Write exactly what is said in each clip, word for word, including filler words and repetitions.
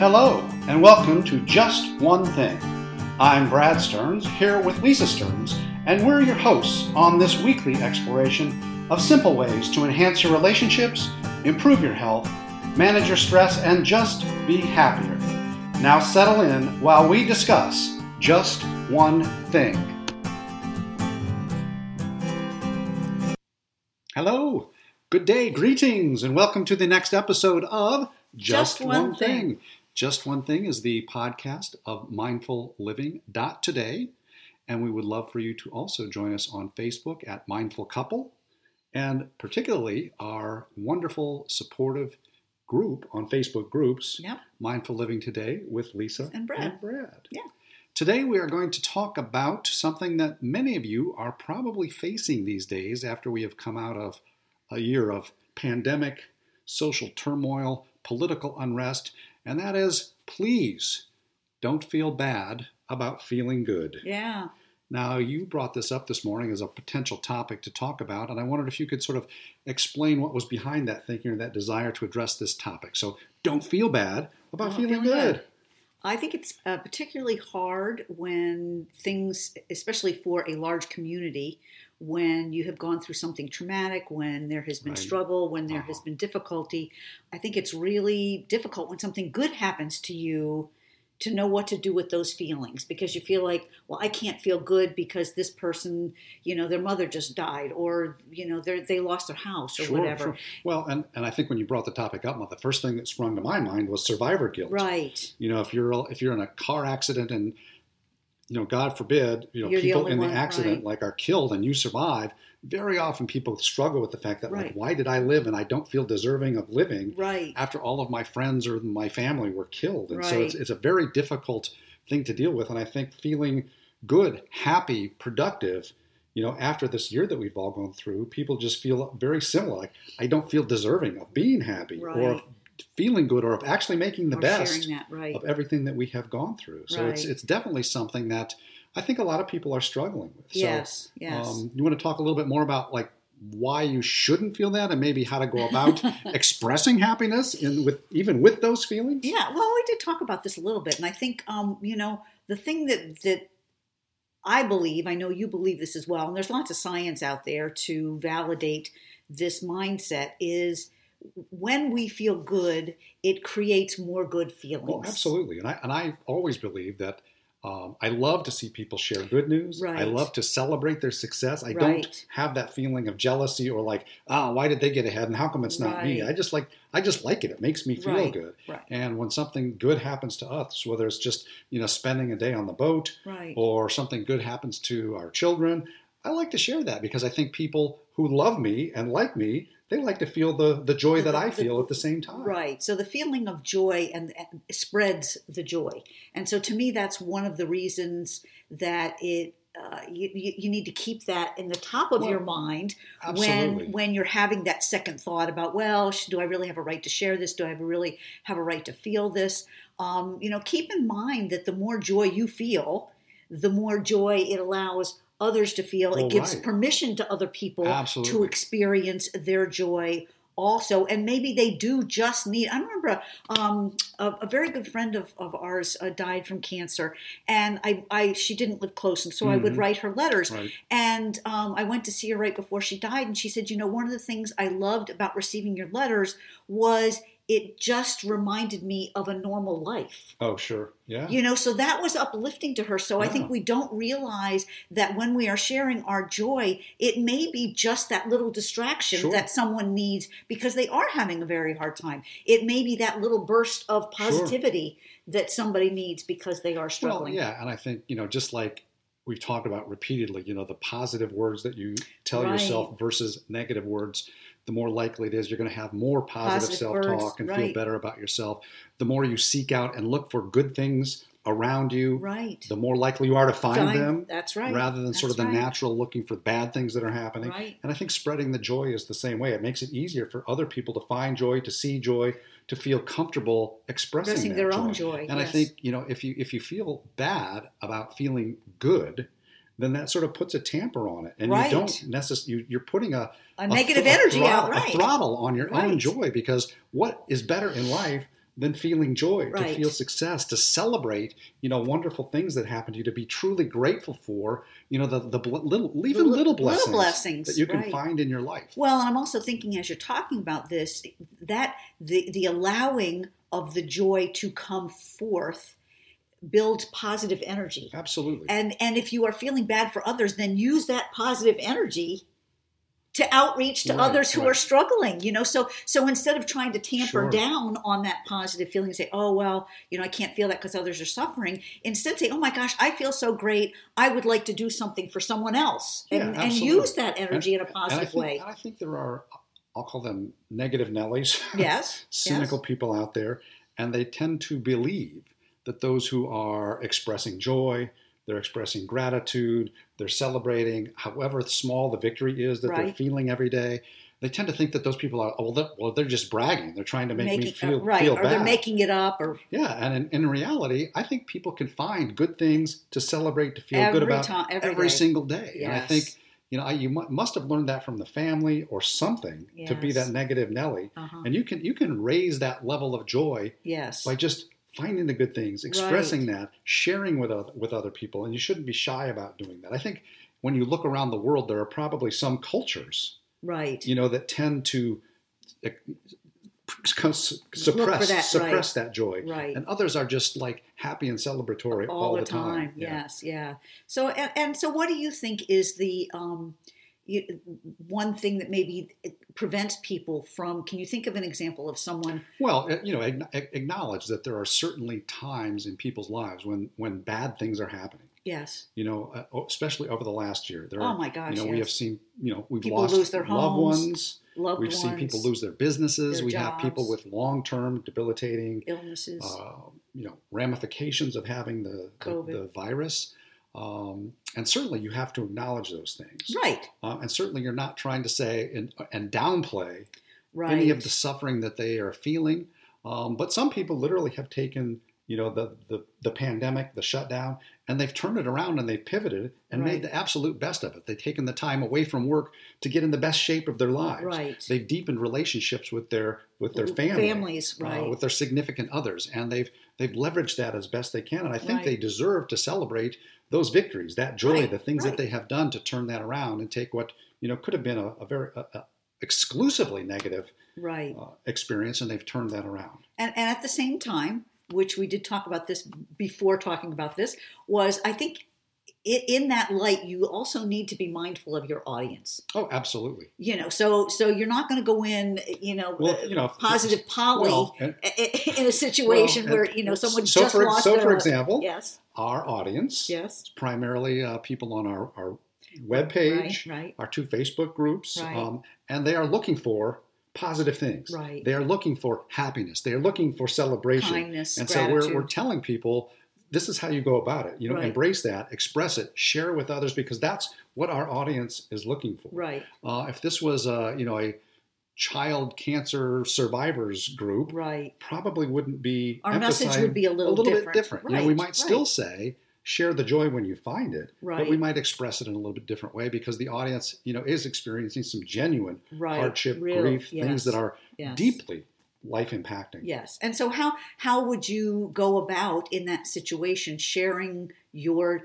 Hello, and welcome to Just One Thing. I'm Brad Stearns, here with Lisa Stearns, and we're your hosts on this weekly exploration of simple ways to enhance your relationships, improve your health, manage your stress, and just be happier. Now settle in while we discuss Just One Thing. Hello, good day, greetings, and welcome to the next episode of Just, Just One, One Thing. Thing. Just One Thing is the podcast of Mindful Living Today, and we would love for you to also join us on Facebook at Mindful Couple, and particularly our wonderful, supportive group on Facebook groups, yep. Mindful Living Today with Lisa and Brad. And Brad. Yeah. Today we are going to talk about something that many of you are probably facing these days after we have come out of a year of pandemic, social turmoil, political unrest, and that is, please don't feel bad about feeling good. Yeah. Now, you brought this up this morning as a potential topic to talk about, and I wondered if you could sort of explain what was behind that thinking or that desire to address this topic. So, don't feel bad about feeling, feeling good. good. I think it's uh, particularly hard when things, especially for a large community, when you have gone through something traumatic, when there has been right. struggle, when there uh-huh. has been difficulty. I think it's really difficult when something good happens to you to know what to do with those feelings, because you feel like, well, I can't feel good because this person, you know, their mother just died, or, you know, they lost their house or sure, whatever. Sure. Well, and, and I think when you brought the topic up, the first thing that sprung to my mind was survivor guilt. Right. You know, if you're if you're in a car accident and, you know, God forbid, you know, you're people the in the one, accident right. like are killed and you survive, very often people struggle with the fact that, right. like, why did I live and I don't feel deserving of living right. after all of my friends or my family were killed. And right. so it's, it's a very difficult thing to deal with. And I think feeling good, happy, productive, you know, after this year that we've all gone through, people just feel very similar. Like, I don't feel deserving of being happy right. or of feeling good or of actually making the or best that, right. of everything that we have gone through. So right. it's it's definitely something that I think a lot of people are struggling with. Yes, so, yes. Um, you want to talk a little bit more about like why you shouldn't feel that, and maybe how to go about expressing happiness in with even with those feelings? Yeah, well, we did talk about this a little bit, and I think um, you know, the thing that that I believe, I know you believe this as well, and there's lots of science out there to validate this mindset, is when we feel good, it creates more good feelings. Well, absolutely, and I and I always believe that. Um, I love to see people share good news. Right. I love to celebrate their success. I right. don't have that feeling of jealousy or like, oh, why did they get ahead and how come it's not right. me? I just like I just like it. It makes me feel right. good. Right. And when something good happens to us, whether it's just, you know, spending a day on the boat right. or something good happens to our children, I like to share that because I think people who love me and like me, they like to feel the, the joy the, that I feel the, at the same time. Right. So the feeling of joy and, and spreads the joy. And so to me, that's one of the reasons that it uh, you, you need to keep that in the top of well, your mind absolutely. when when you're having that second thought about, well, do I really have a right to share this? Do I really have a right to feel this? Um, you know, keep in mind that the more joy you feel, the more joy it allows others to feel. Well, it gives right. permission to other people absolutely. To experience their joy also. And maybe they do just need, I remember um, a, a very good friend of, of ours uh, died from cancer, and I, I she didn't live close, and so mm-hmm. I would write her letters. Right. And um, I went to see her right before she died, and she said, you know, one of the things I loved about receiving your letters was it just reminded me of a normal life. Oh, sure. Yeah. You know, so that was uplifting to her. So yeah. I think we don't realize that when we are sharing our joy, it may be just that little distraction sure. that someone needs because they are having a very hard time. It may be that little burst of positivity sure. that somebody needs because they are struggling. Well, yeah. And I think, you know, just like we've talked about repeatedly, you know, the positive words that you tell right. yourself versus negative words, the more likely it is you're going to have more positive, positive self-talk words, and right. feel better about yourself. The more you seek out and look for good things around you, right. the more likely you are to find Dime. them. That's right. Rather than That's sort of the right. natural looking for bad things that are happening. Right. And I think spreading the joy is the same way. It makes it easier for other people to find joy, to see joy, to feel comfortable expressing, expressing their joy. own joy. And yes. I think, you know, if you if you feel bad about feeling good, then that sort of puts a tamper on it, and right. you don't necess- you, you're putting a, a negative a, energy a throttle, out, right? a throttle on your right. own joy, because what is better in life than feeling joy, right. to feel success, to celebrate, you know, wonderful things that happen to you, to be truly grateful for, you know, the, the little, even the little, little, blessings little blessings that you can right. find in your life. Well, and I'm also thinking as you're talking about this, that the, the allowing of the joy to come forth builds positive energy. Absolutely. And and if you are feeling bad for others, then use that positive energy to outreach to right, others who right. are struggling, you know, so so instead of trying to tamper sure. down on that positive feeling and say, oh, well, you know, I can't feel that because others are suffering. Instead say, oh my gosh, I feel so great. I would like to do something for someone else and, yeah, and use that energy and, in a positive and I think, way. And I think there are, I'll call them negative Nellies, yes, cynical yes. people out there, and they tend to believe that those who are expressing joy, they're expressing gratitude, they're celebrating, however small the victory is that right. they're feeling every day. They tend to think that those people are, well, they're, well, they're just bragging. They're trying to make making, me feel, uh, right. feel or bad. Or they're making it up. Or Yeah, and in, in reality, I think people can find good things to celebrate, to feel every good about ta- every, every day. single day. Yes. And I think, you know, I, you mu- must have learned that from the family or something yes. to be that negative Nelly. Uh-huh. And you can you can raise that level of joy yes. by just finding the good things, expressing right. that, sharing with other, with other people, and you shouldn't be shy about doing that. I think when you look around the world, there are probably some cultures, right? You know, that tend to uh, suppress that, suppress right. that joy, right? And others are just like happy and celebratory all, all the, the time. time. Yeah. Yes, yeah. So, and, and so, what do you think is the um, you, one thing that maybe prevents people from, can you think of an example of someone? Well, you know, acknowledge that there are certainly times in people's lives when, when bad things are happening. Yes. You know, especially over the last year. There are, oh my gosh, you know, yes. we have seen, you know, we've people lost lose their loved homes, ones. Loved we've ones, seen people lose their businesses. Their we jobs. Have people with long-term debilitating illnesses, uh, you know, ramifications of having the, the, the virus. Um, and certainly you have to acknowledge those things. Right. Um, and certainly you're not trying to say and, and downplay right. any of the suffering that they are feeling. Um, but some people literally have taken, you know, the, the, the pandemic, the shutdown, and they've turned it around and they've pivoted and right. made the absolute best of it. They've taken the time away from work to get in the best shape of their lives. Right. They've deepened relationships with their with their family, families, right. uh, with their significant others, and they've they've leveraged that as best they can. And I think right. they deserve to celebrate those victories, that joy, right. the things right. that they have done to turn that around and take what, you know, could have been a, a very a, a exclusively negative right. uh, experience, and they've turned that around. And, and at the same time, which we did talk about this before talking about this, was I think it, in that light, you also need to be mindful of your audience. Oh, absolutely. You know, so so you're not going to go in, you know, well, you know positive poly well, and, in a situation well, where, and, you know, someone so just for, lost so their... So, for example, yes. our audience, yes, primarily uh, people on our, our webpage, right, right. our two Facebook groups, right. um, and they are looking for positive things. Right. They are looking for happiness. They are looking for celebration. Kindness, and gratitude. So we're we're telling people, this is how you go about it. You know, right. embrace that, express it, share with others, because that's what our audience is looking for. Right. Uh, if this was a, you know, a child cancer survivors group, right. probably wouldn't be our message would be a little, a little different. bit different. Right. You know, we might right. still say, share the joy when you find it, right. but we might express it in a little bit different way because the audience, you know, is experiencing some genuine right. hardship, real, grief, yes. things that are yes. deeply life impacting. Yes. And so how how would you go about in that situation sharing your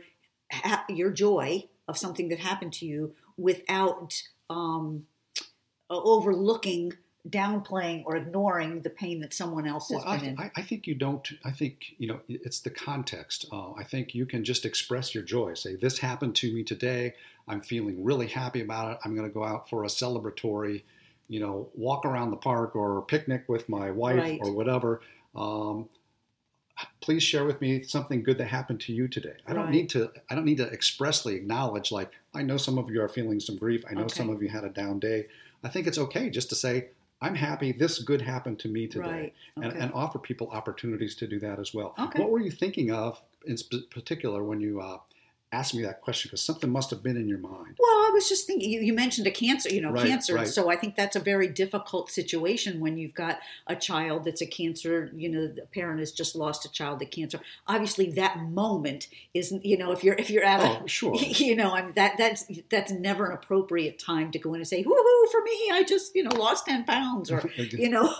your joy of something that happened to you without um, overlooking, downplaying, or ignoring the pain that someone else has well, been I, in? I, I think you don't, I think, you know, it's the context. Uh, I think you can just express your joy. Say, this happened to me today. I'm feeling really happy about it. I'm going to go out for a celebratory, you know, walk around the park or picnic with my wife right. or whatever. Um, please share with me something good that happened to you today. I right. don't need to, I don't need to expressly acknowledge, like, I know some of you are feeling some grief. I know okay. some of you had a down day. I think it's okay just to say, I'm happy this good happened to me today, right. okay. and, and offer people opportunities to do that as well. Okay. What were you thinking of in sp- particular when you uh, asked me that question because something must have been in your mind. Well, I was just thinking, you, you mentioned a cancer, you know, right, cancer. Right. So I think that's a very difficult situation when you've got a child that's a cancer, you know, the parent has just lost a child to cancer. Obviously that moment isn't, you know, if you're, if you're at oh, a, sure. you know, I mean, that, that's, that's never an appropriate time to go in and say, woohoo, for me, I just, you know, lost ten pounds or, you know,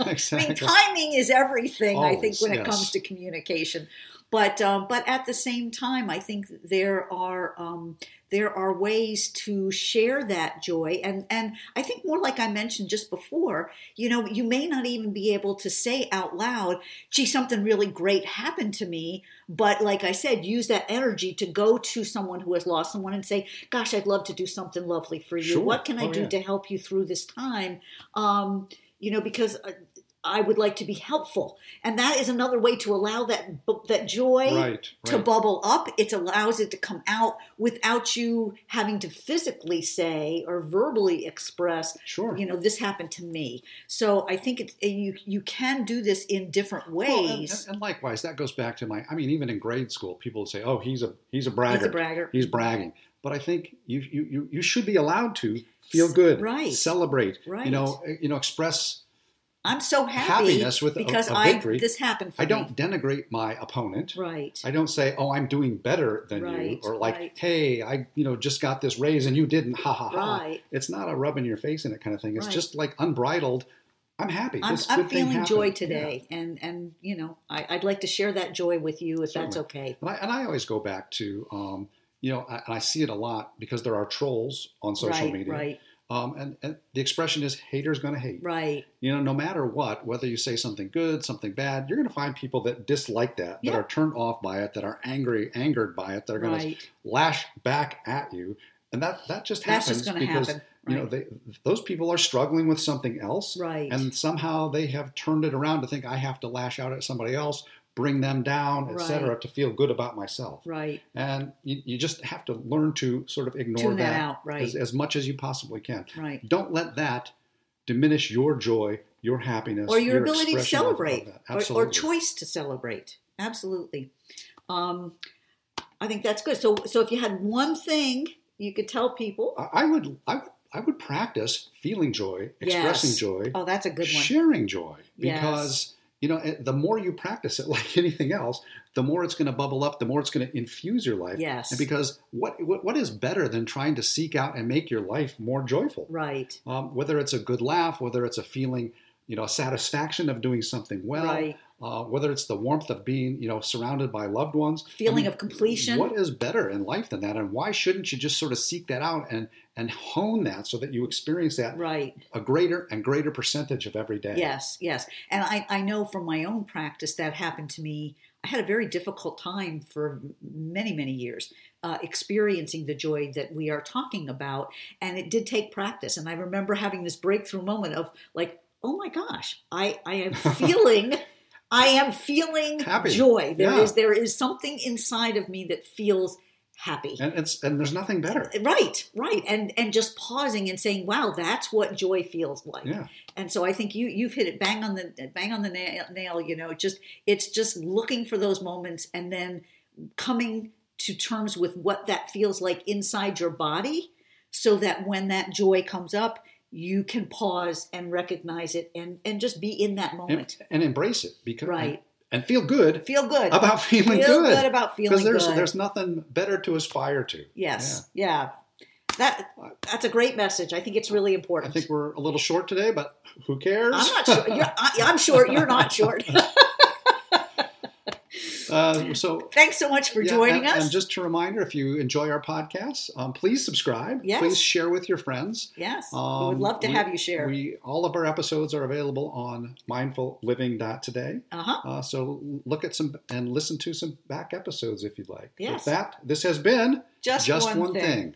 exactly. I mean, timing is everything, always, I think, when yes. it comes to communication. But um, but at the same time, I think there are um, there are ways to share that joy, and and I think more like I mentioned just before, you know, you may not even be able to say out loud, "Gee, something really great happened to me." But like I said, use that energy to go to someone who has lost someone and say, "Gosh, I'd love to do something lovely for you. Sure. What can I oh, do yeah. to help you through this time?" Um, you know, because. Uh, I would like to be helpful. And that is another way to allow that that joy right, to right. bubble up. It allows it to come out without you having to physically say or verbally express, sure. you know, this happened to me. So I think it's, you you can do this in different ways. Well, and, and, and likewise, that goes back to my, I mean, even in grade school, people would say, oh, he's a he's a braggart. He's a braggart. He's bragging. But I think you you you should be allowed to feel good, right. celebrate, right. you know, you know, express I'm so happy Happiness with because a, a I, this happened for I me. I don't denigrate my opponent. Right. I don't say, oh, I'm doing better than right, you. Or like, right. hey, I you know just got this raise and you didn't. Ha, ha, ha. Right. It's not a rub in your face in it kind of thing. It's right. just like unbridled. I'm happy. I'm, this I'm good feeling thing joy today. Yeah. And, and you know, I, I'd like to share that joy with you if Certainly. That's okay. And I, and I always go back to, um, you know, I, I see it a lot because there are trolls on social right, media. Right. Um, and, and the expression is haters going to hate. Right. You know, no matter what, whether you say something good, something bad, you're going to find people that dislike that, yep. that are turned off by it, that are angry, angered by it, that are going right. to lash back at you. And that, that just happens That's just because, happen. Right. you know, they, those people are struggling with something else. Right. And somehow they have turned it around to think I have to lash out at somebody else, bring them down, et right. cetera, to feel good about myself. Right. And you, you just have to learn to sort of ignore Tune that, that out, right. as, as much as you possibly can. Right. Don't let that diminish your joy, your happiness. Or your, your ability to celebrate. Or, or choice to celebrate. Absolutely. Um, I think that's good. So so if you had one thing you could tell people. I, I would I would I would practice feeling joy, expressing yes. joy. Oh, that's a good one. Sharing joy. Because yes. you know, the more you practice it, like anything else, the more it's going to bubble up, the more it's going to infuse your life. Yes. And because what what, what is better than trying to seek out and make your life more joyful? Right. Um, whether it's a good laugh, whether it's a feeling, you know, a satisfaction of doing something well, right. uh, whether it's the warmth of being, you know, surrounded by loved ones. Feeling I mean, of completion. What is better in life than that? And why shouldn't you just sort of seek that out and, and hone that so that you experience that right. a greater and greater percentage of every day. Yes, yes. And I, I know from my own practice that happened to me. I had a very difficult time for many, many years uh, experiencing the joy that we are talking about. And it did take practice. And I remember having this breakthrough moment of like, oh my gosh, I, I am feeling... I am feeling happy. Joy. There yeah. is there is something inside of me that feels happy. And it's and there's nothing better. Right, right. And and just pausing and saying, wow, that's what joy feels like. Yeah. And so I think you you've hit it bang on the bang on the nail, nail, you know, just it's just looking for those moments and then coming to terms with what that feels like inside your body so that when that joy comes up, you can pause and recognize it and, and just be in that moment. And, and embrace it. Because, right. And, and feel good. Feel good. About feeling feel good. Feel good about feeling good. Because there's, there's nothing better to aspire to. Yes. Yeah. yeah. That That's a great message. I think it's really important. I think we're a little short today, but who cares? I'm not sure. You're, I, I'm short. You're not short. Uh, so thanks so much for yeah, joining and, us. And just a reminder, if you enjoy our podcast, um, please subscribe. Yes. Please share with your friends. Yes. Um, we would love to we, have you share. We all of our episodes are available on mindful living dot today. Uh-huh. Uh, so look at some and listen to some back episodes if you'd like. Yes. With that, this has been Just, Just One, One Thing. Thing.